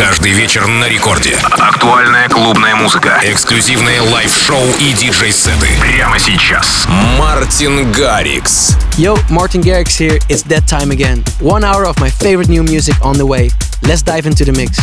Каждый вечер на рекорде. Актуальная клубная музыка. Эксклюзивные лайв-шоу и диджей-сеты. Прямо сейчас. Martin Garrix. Yo, Martin Garrix here. It's that time again. 1 hour of my favorite new music on the way. Let's dive into the mix.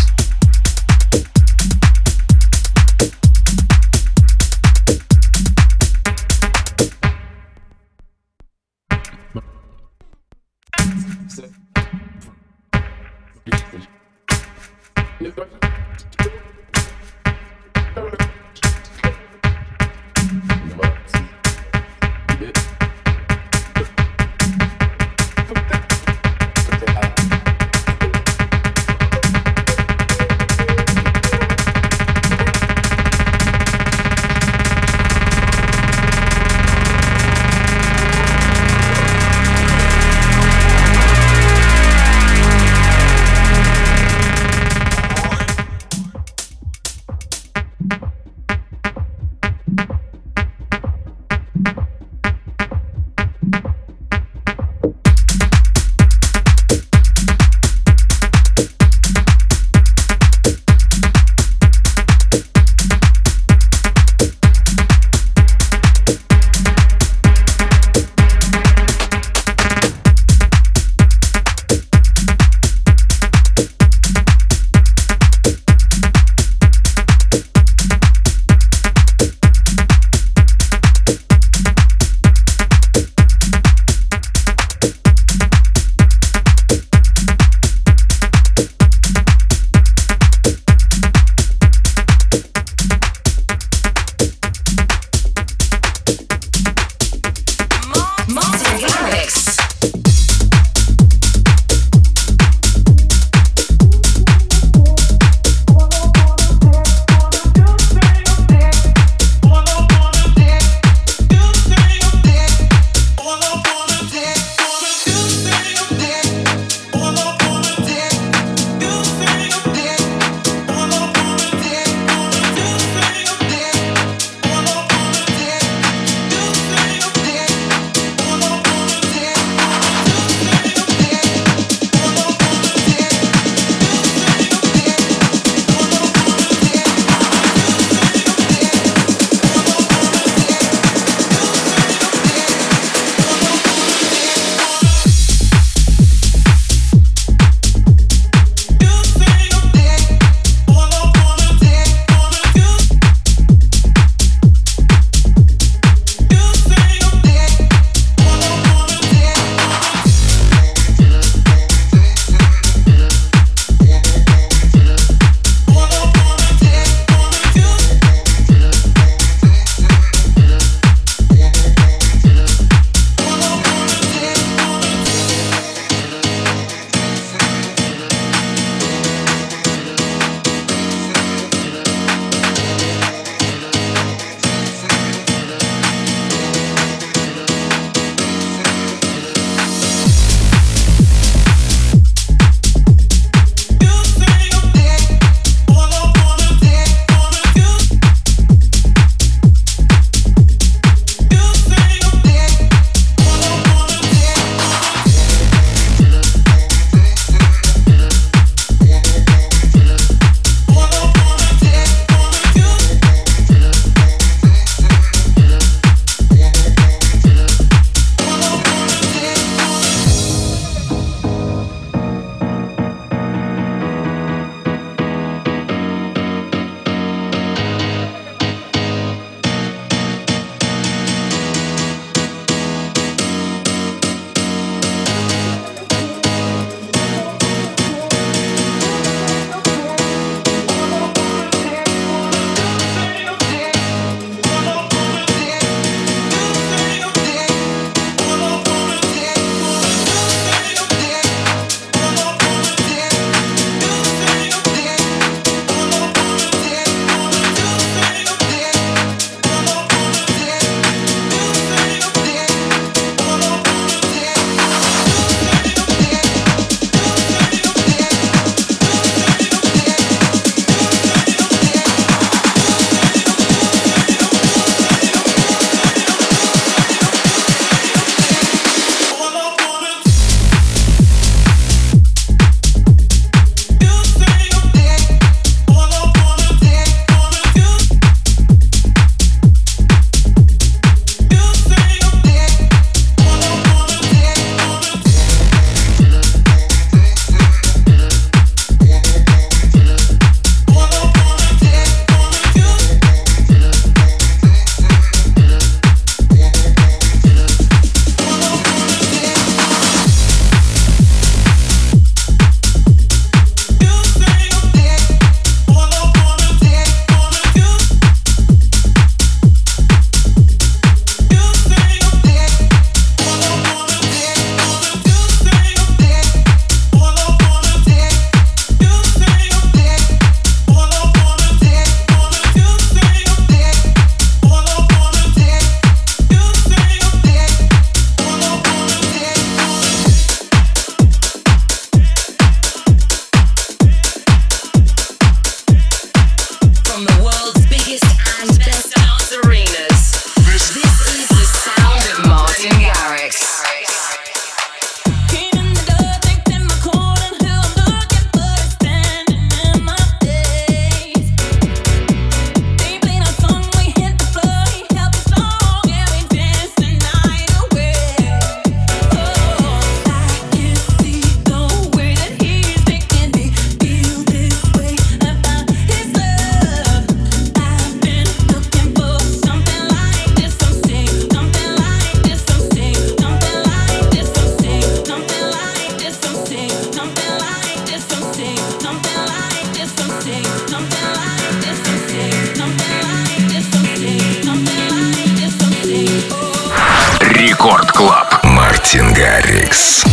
Рекорд Клаб. Мартин Гаррикс.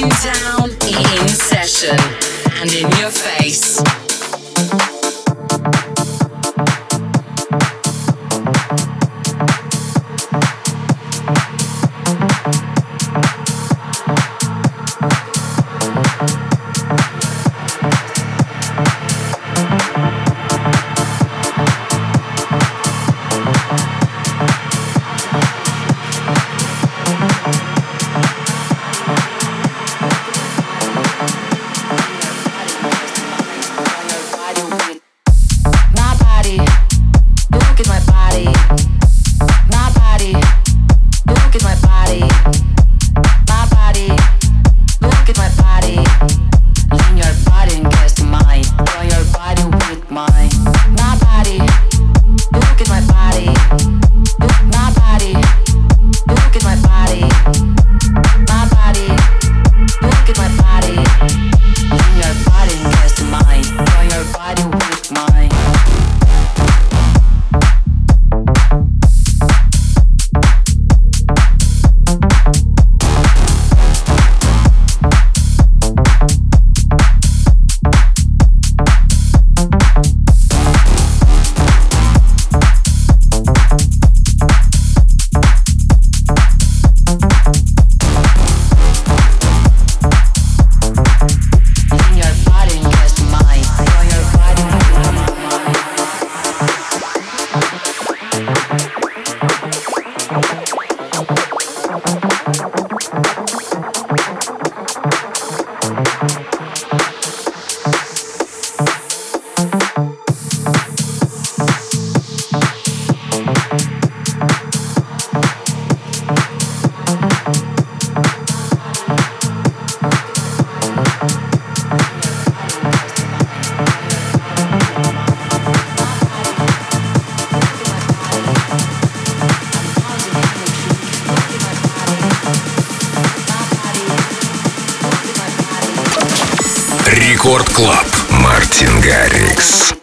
Deep down in session and in your face. Рекорд Клаб. Мартин Гаррикс.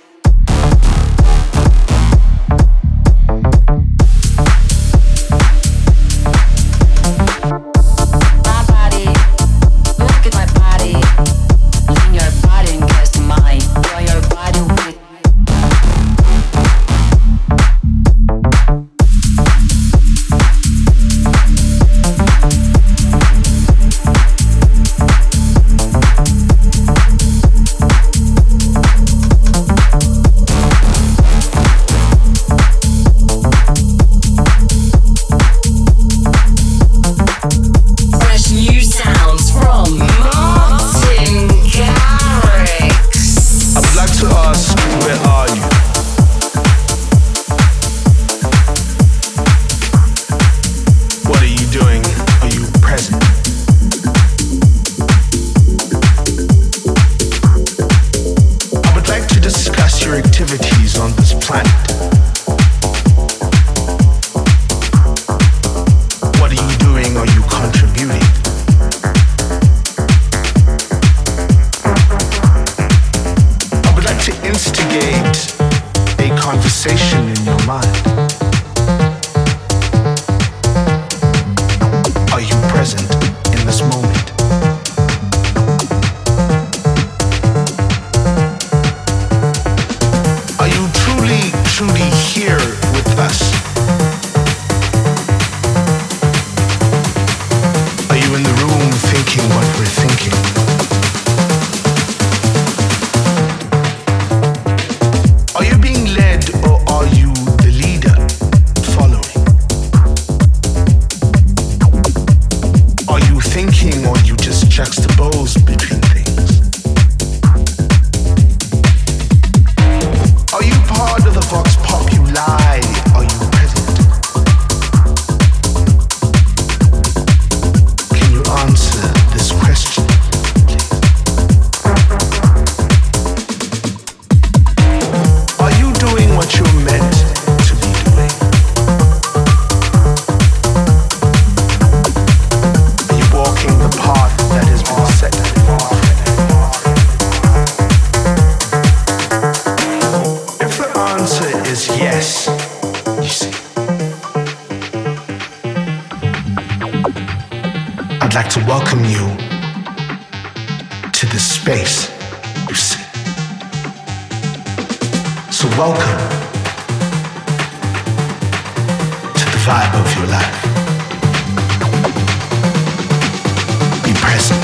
That has been set. to this space, you see. So welcome to the vibe of your life. Be present.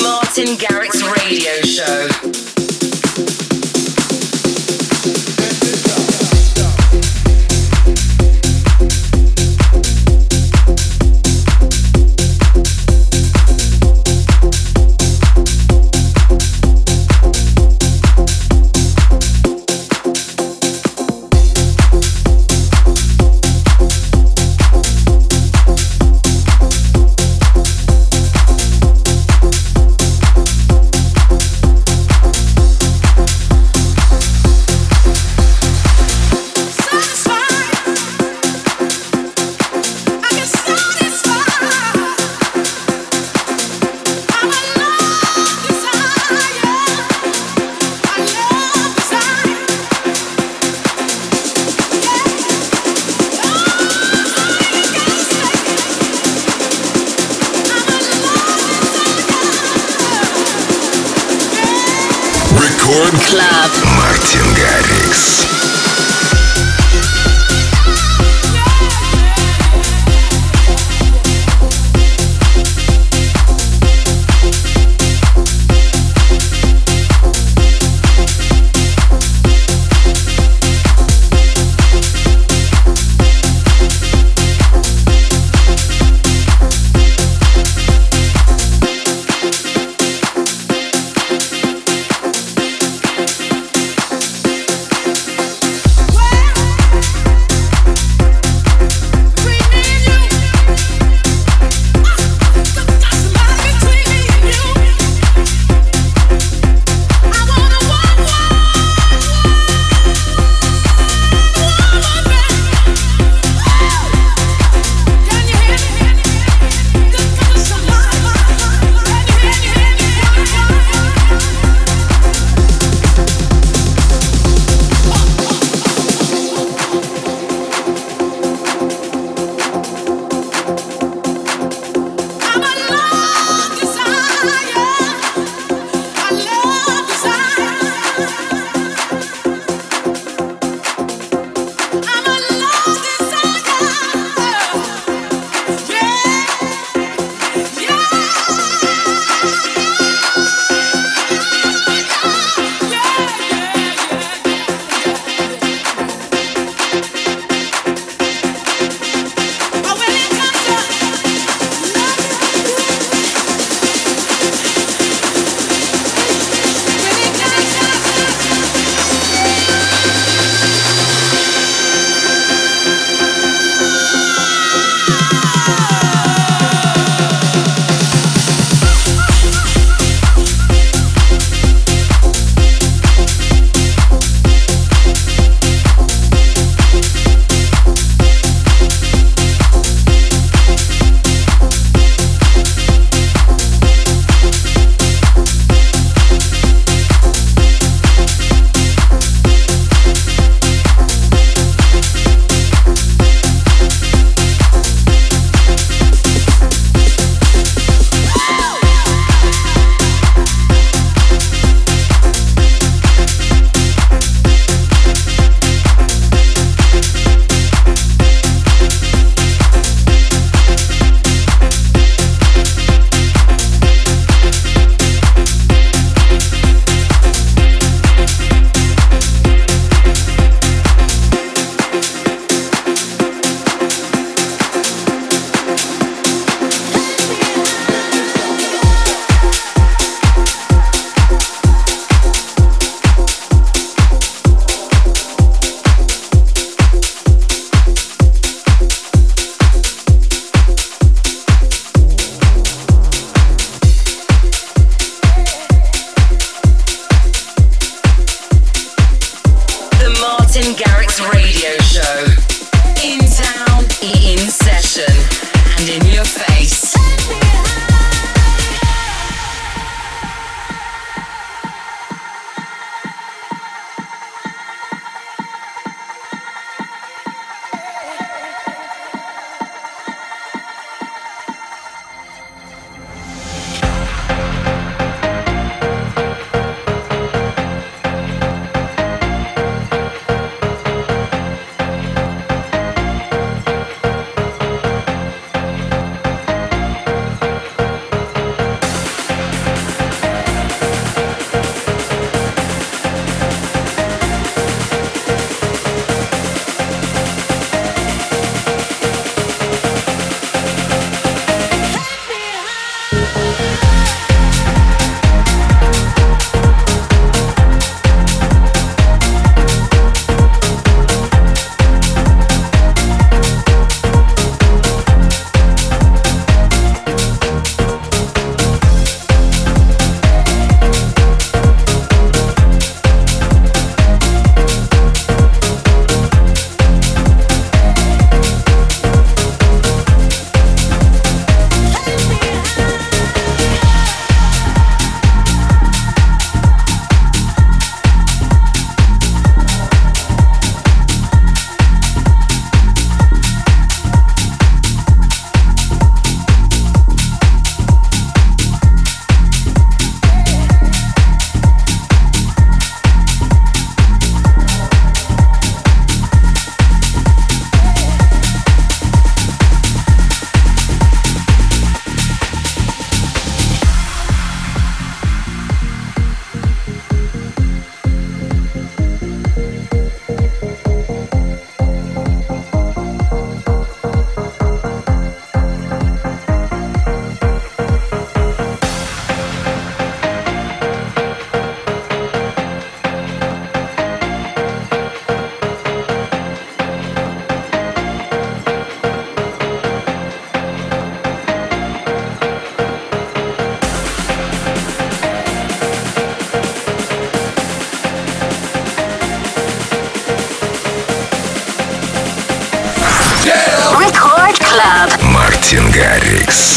Martin Garrix Radio Show. Martin Garrix. radio show. In town, in session, and in your face. Martin Garrix.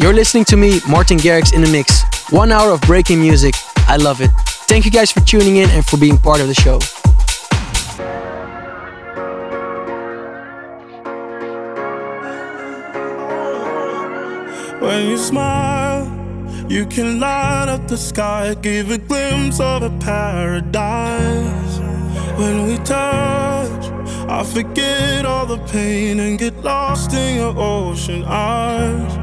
You're listening to me, Martin Garrix, in the mix. 1 hour of breaking music. I love it. Thank you guys for tuning in and for being part of the show. When you smile, you can light up the sky, give a glimpse of a paradise. When we touch, I forget all the pain and get lost in your ocean eyes.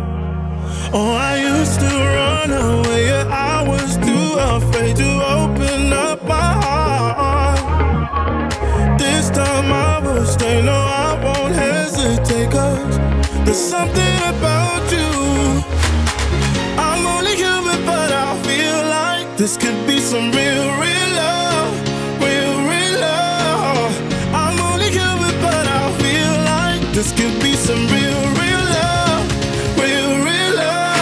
Oh, I used to run away, yeah, I was too afraid to open up my heart. This time I will stay, no, I won't hesitate, 'cause there's something about you. This could be some real love, real love. I'm only human, but I feel like this could be some real love, real love. Real love.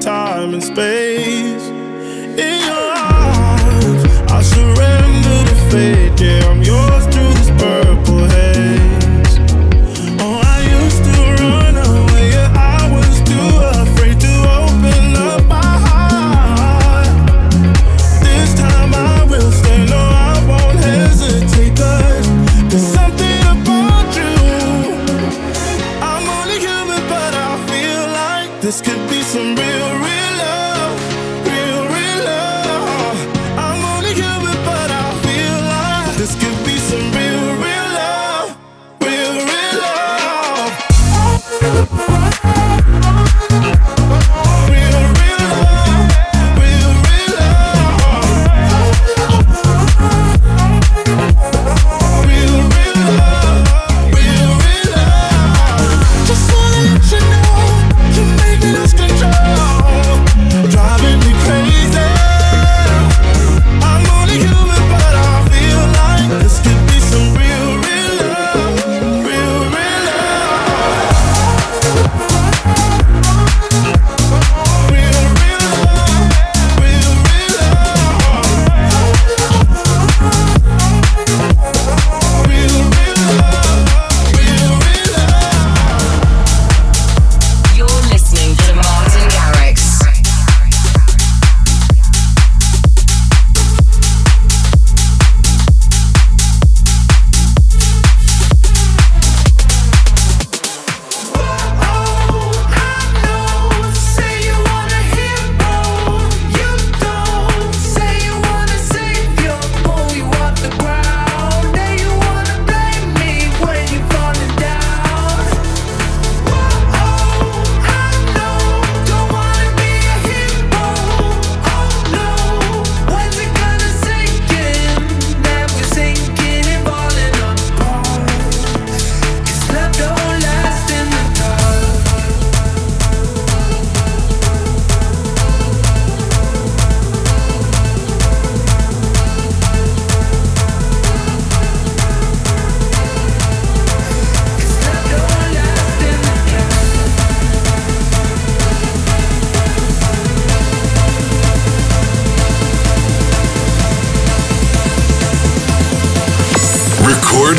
Time and space in your eyes, I surrender to fate. Yeah, I'm yours through this purple haze. Oh, I used to run away. Yeah, I was too afraid to open up my heart. This time I will stay. No, I won't hesitate. There's something about you. I'm only human, but I feel like this could be some real.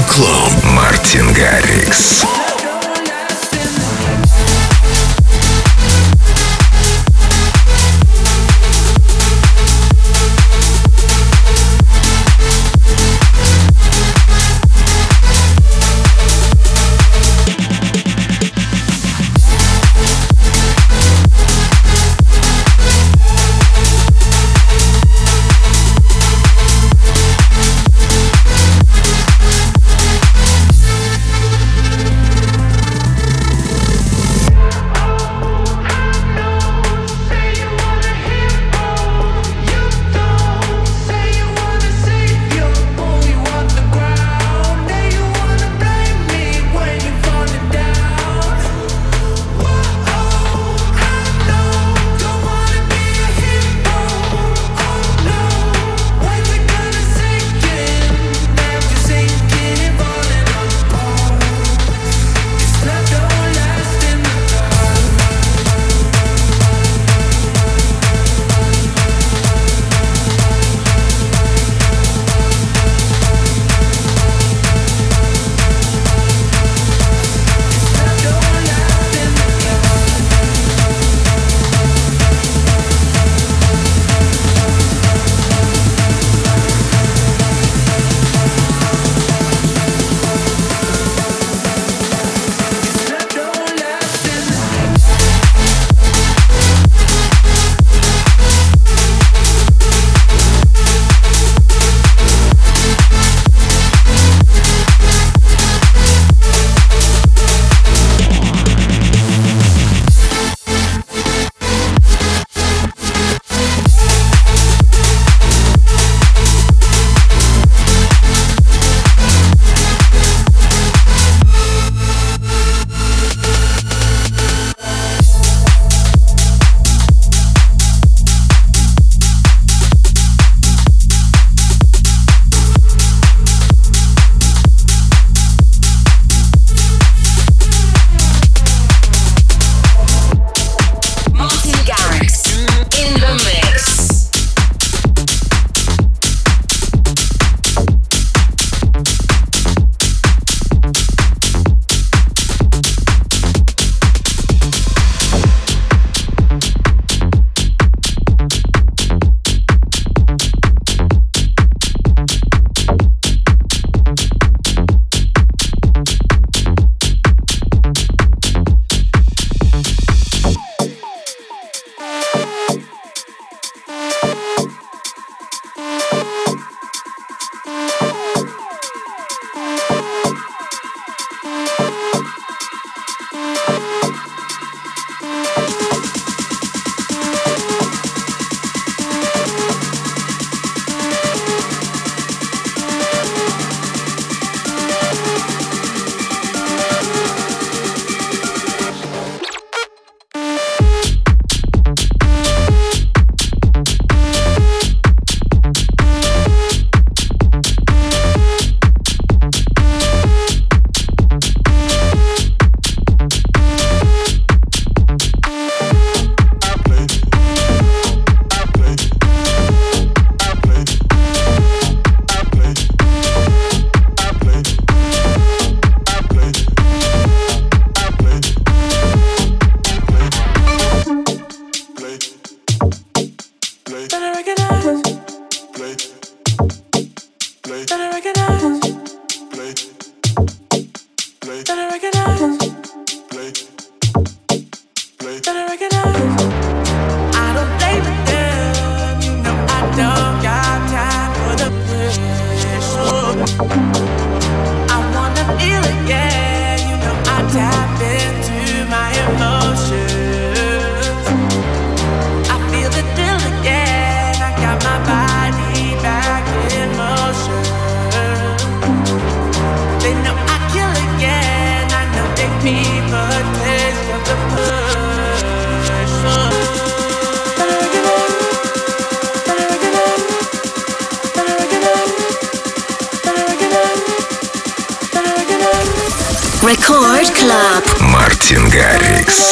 Клуб Мартин Гаррикс. Martin Garrix.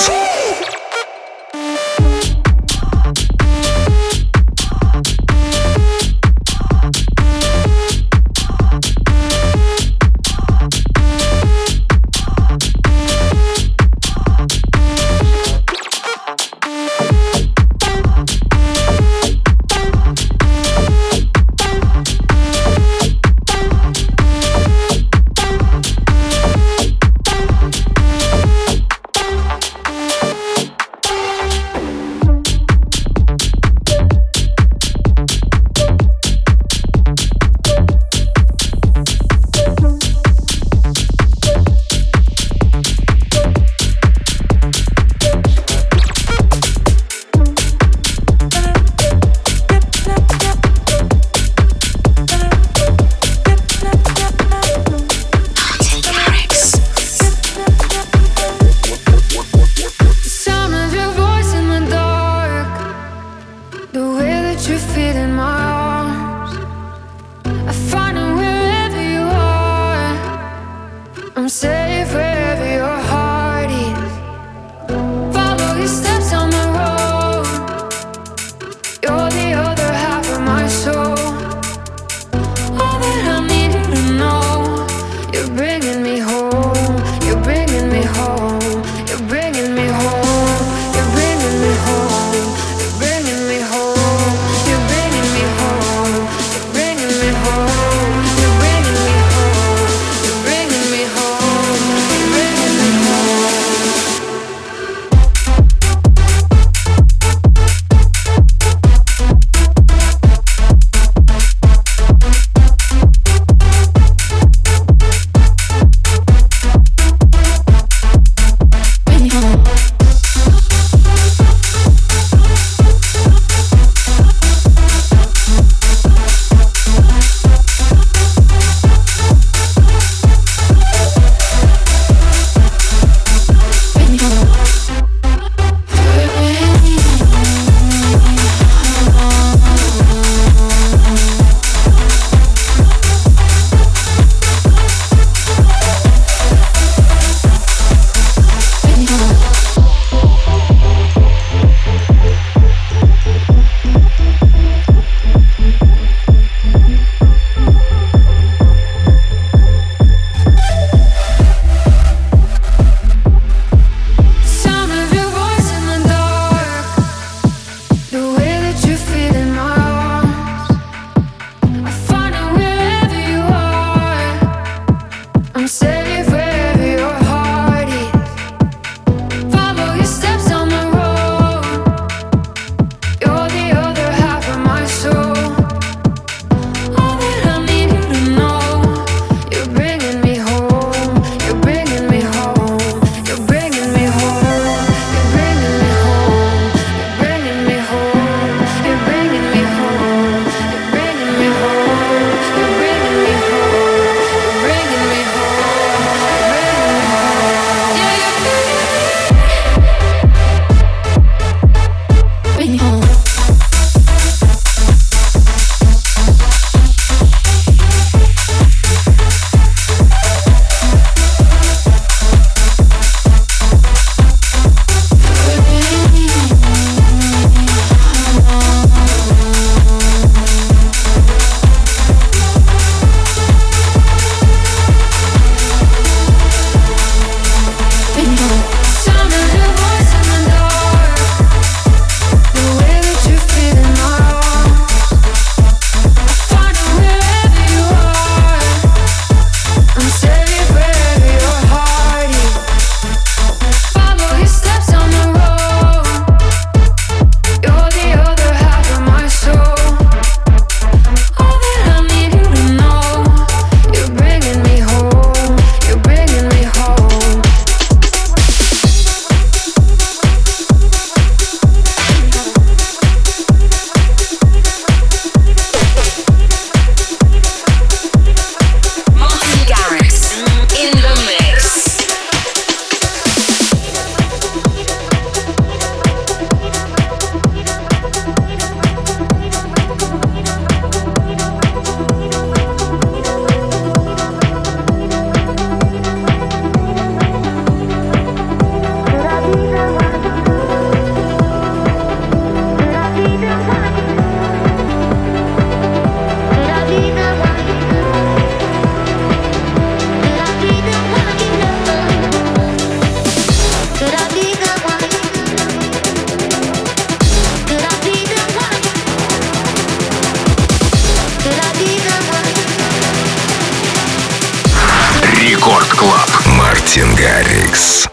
Мартин Гаррикс.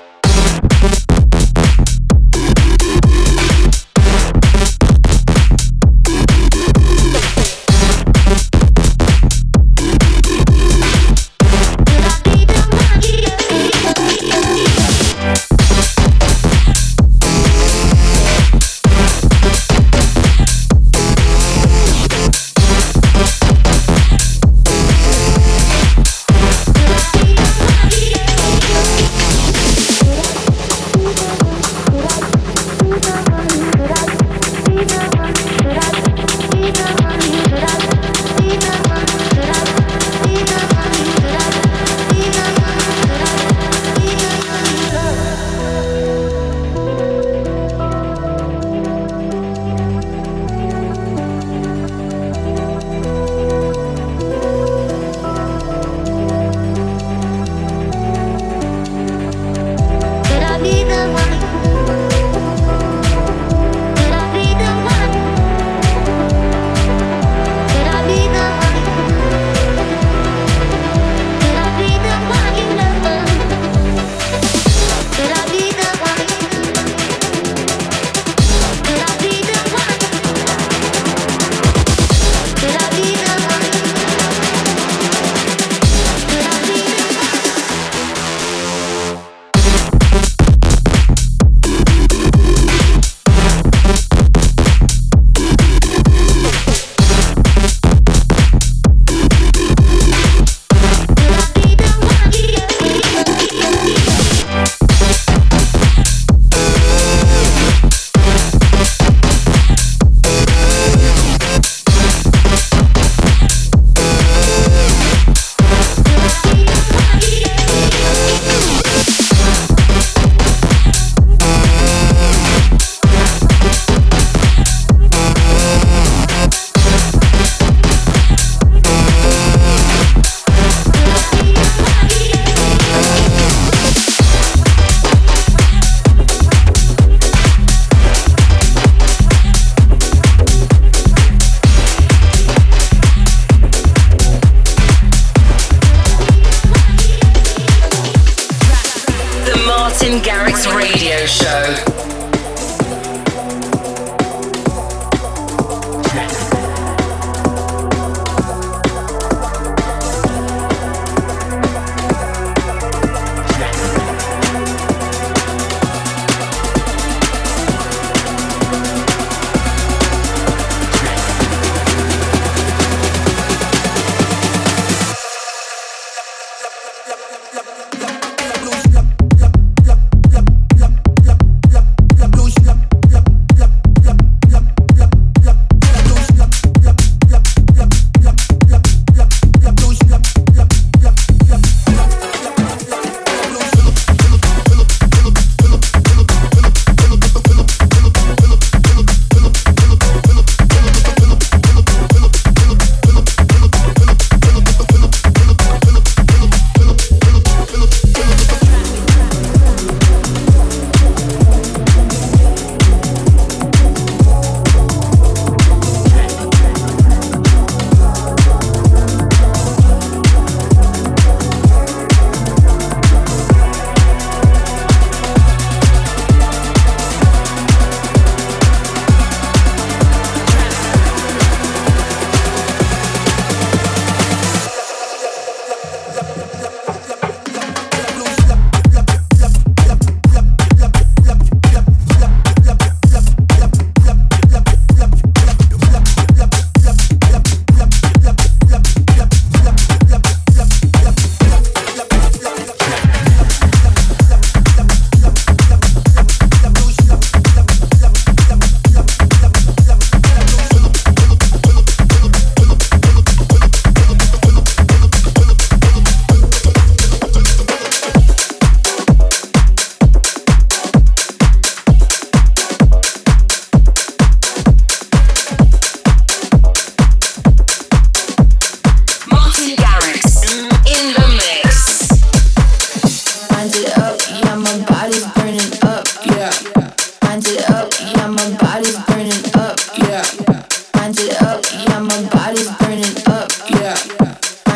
Martin Garrix Radio Show. Yep.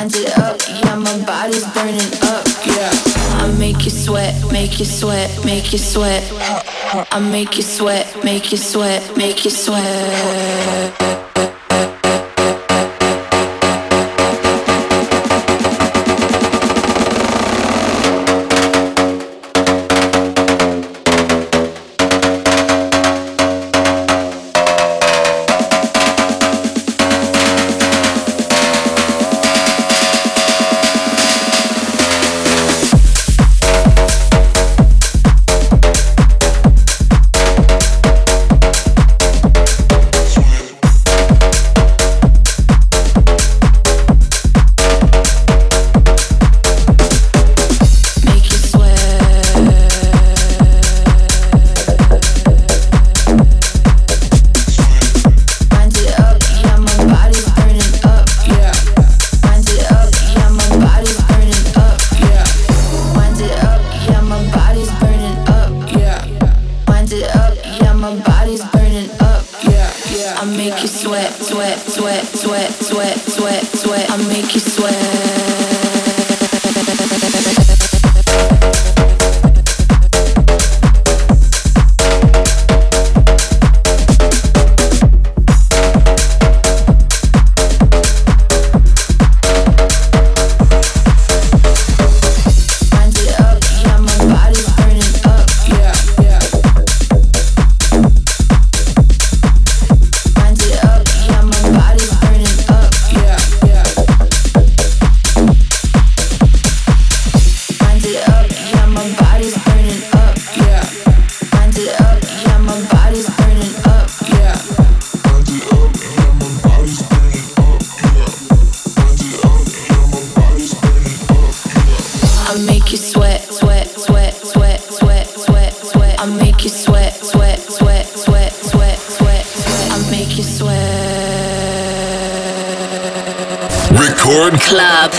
wind it up, yeah, my body's burning up, yeah. I make you sweat, make you sweat, make you sweat. I make you sweat, make you sweat, make you sweat.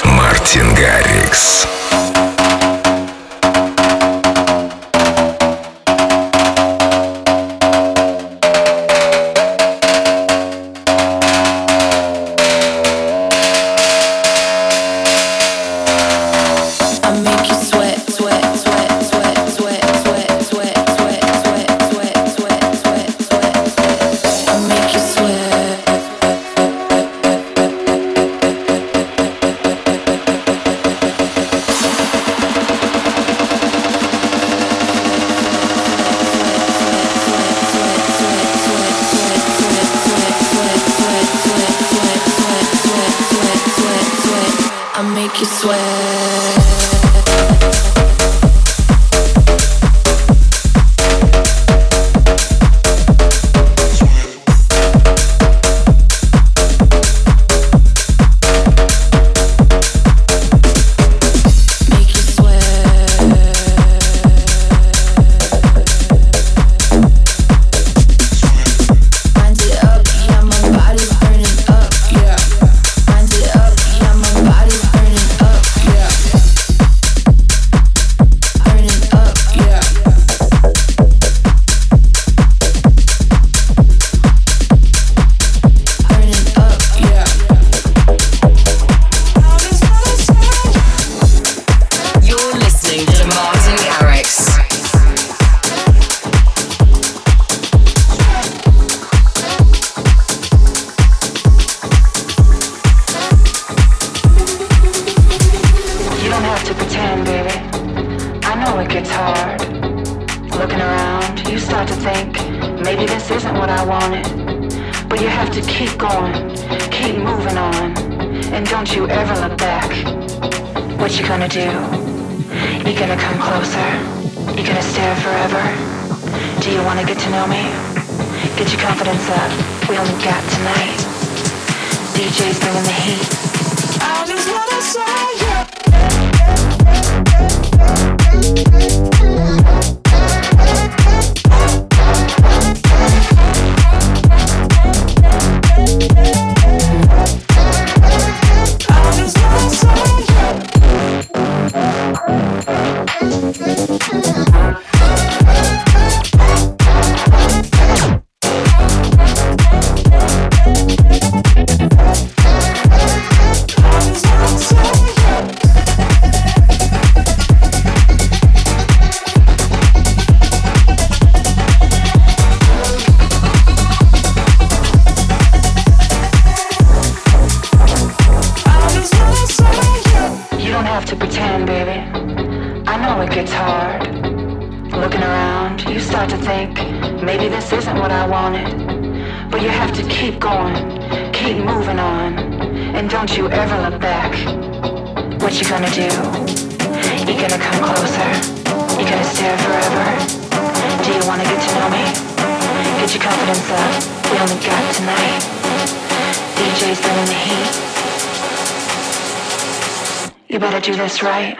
Martin Garrix. life gets hard, looking around, you start to think, maybe this isn't what I wanted. But you have to keep going, keep moving on, and don't you ever look back. What you gonna do? You gonna come closer? You gonna stare forever? Do you wanna get to know me? Get your confidence up, we only got tonight. DJ's been in the heat. You better do this right.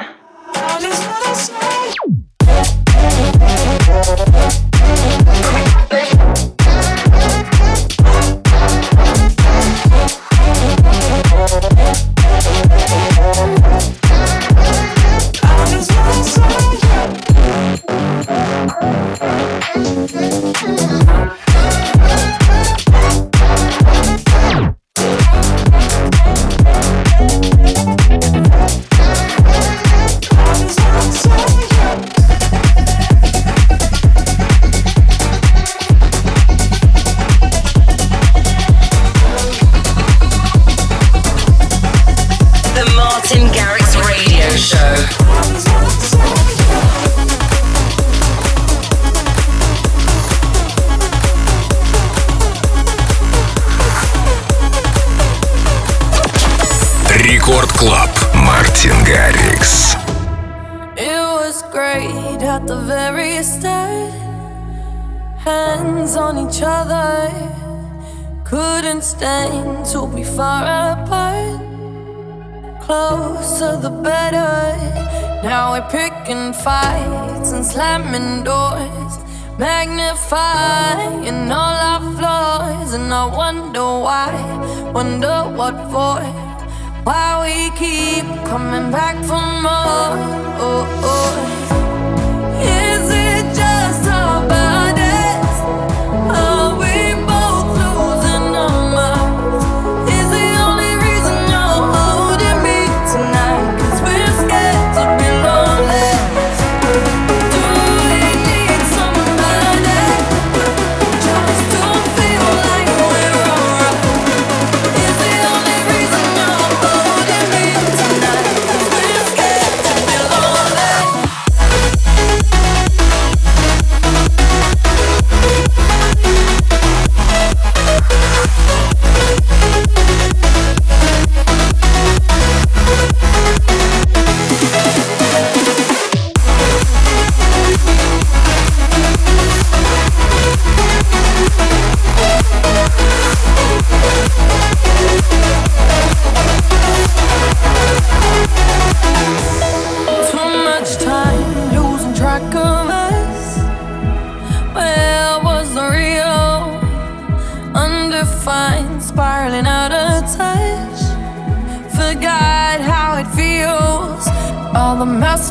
Picking fights and slamming doors, magnifying all our flaws. And I wonder what for, why we keep coming back for more. Oh, oh. Is it just our bodies? Are we both losing our minds? Is the only reason you're holding me tonight? 'Cause we're scared to be lonely.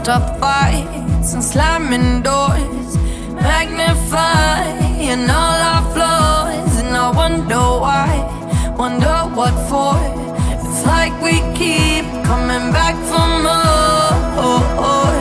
Up fights and slamming doors, magnifying all our flaws. And I wonder what for. It's like we keep coming back for more. Oh, oh. Tonight.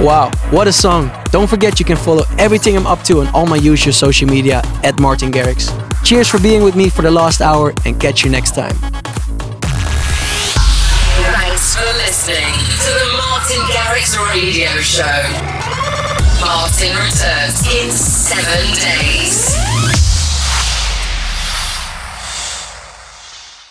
Wow, what a song! Don't forget you can follow everything I'm up to on all my usual social media at Martin Garrix. Cheers for being with me for the last hour and catch you next time. Thanks for listening to the Martin Garrix Radio Show. Martin returns in 7 days.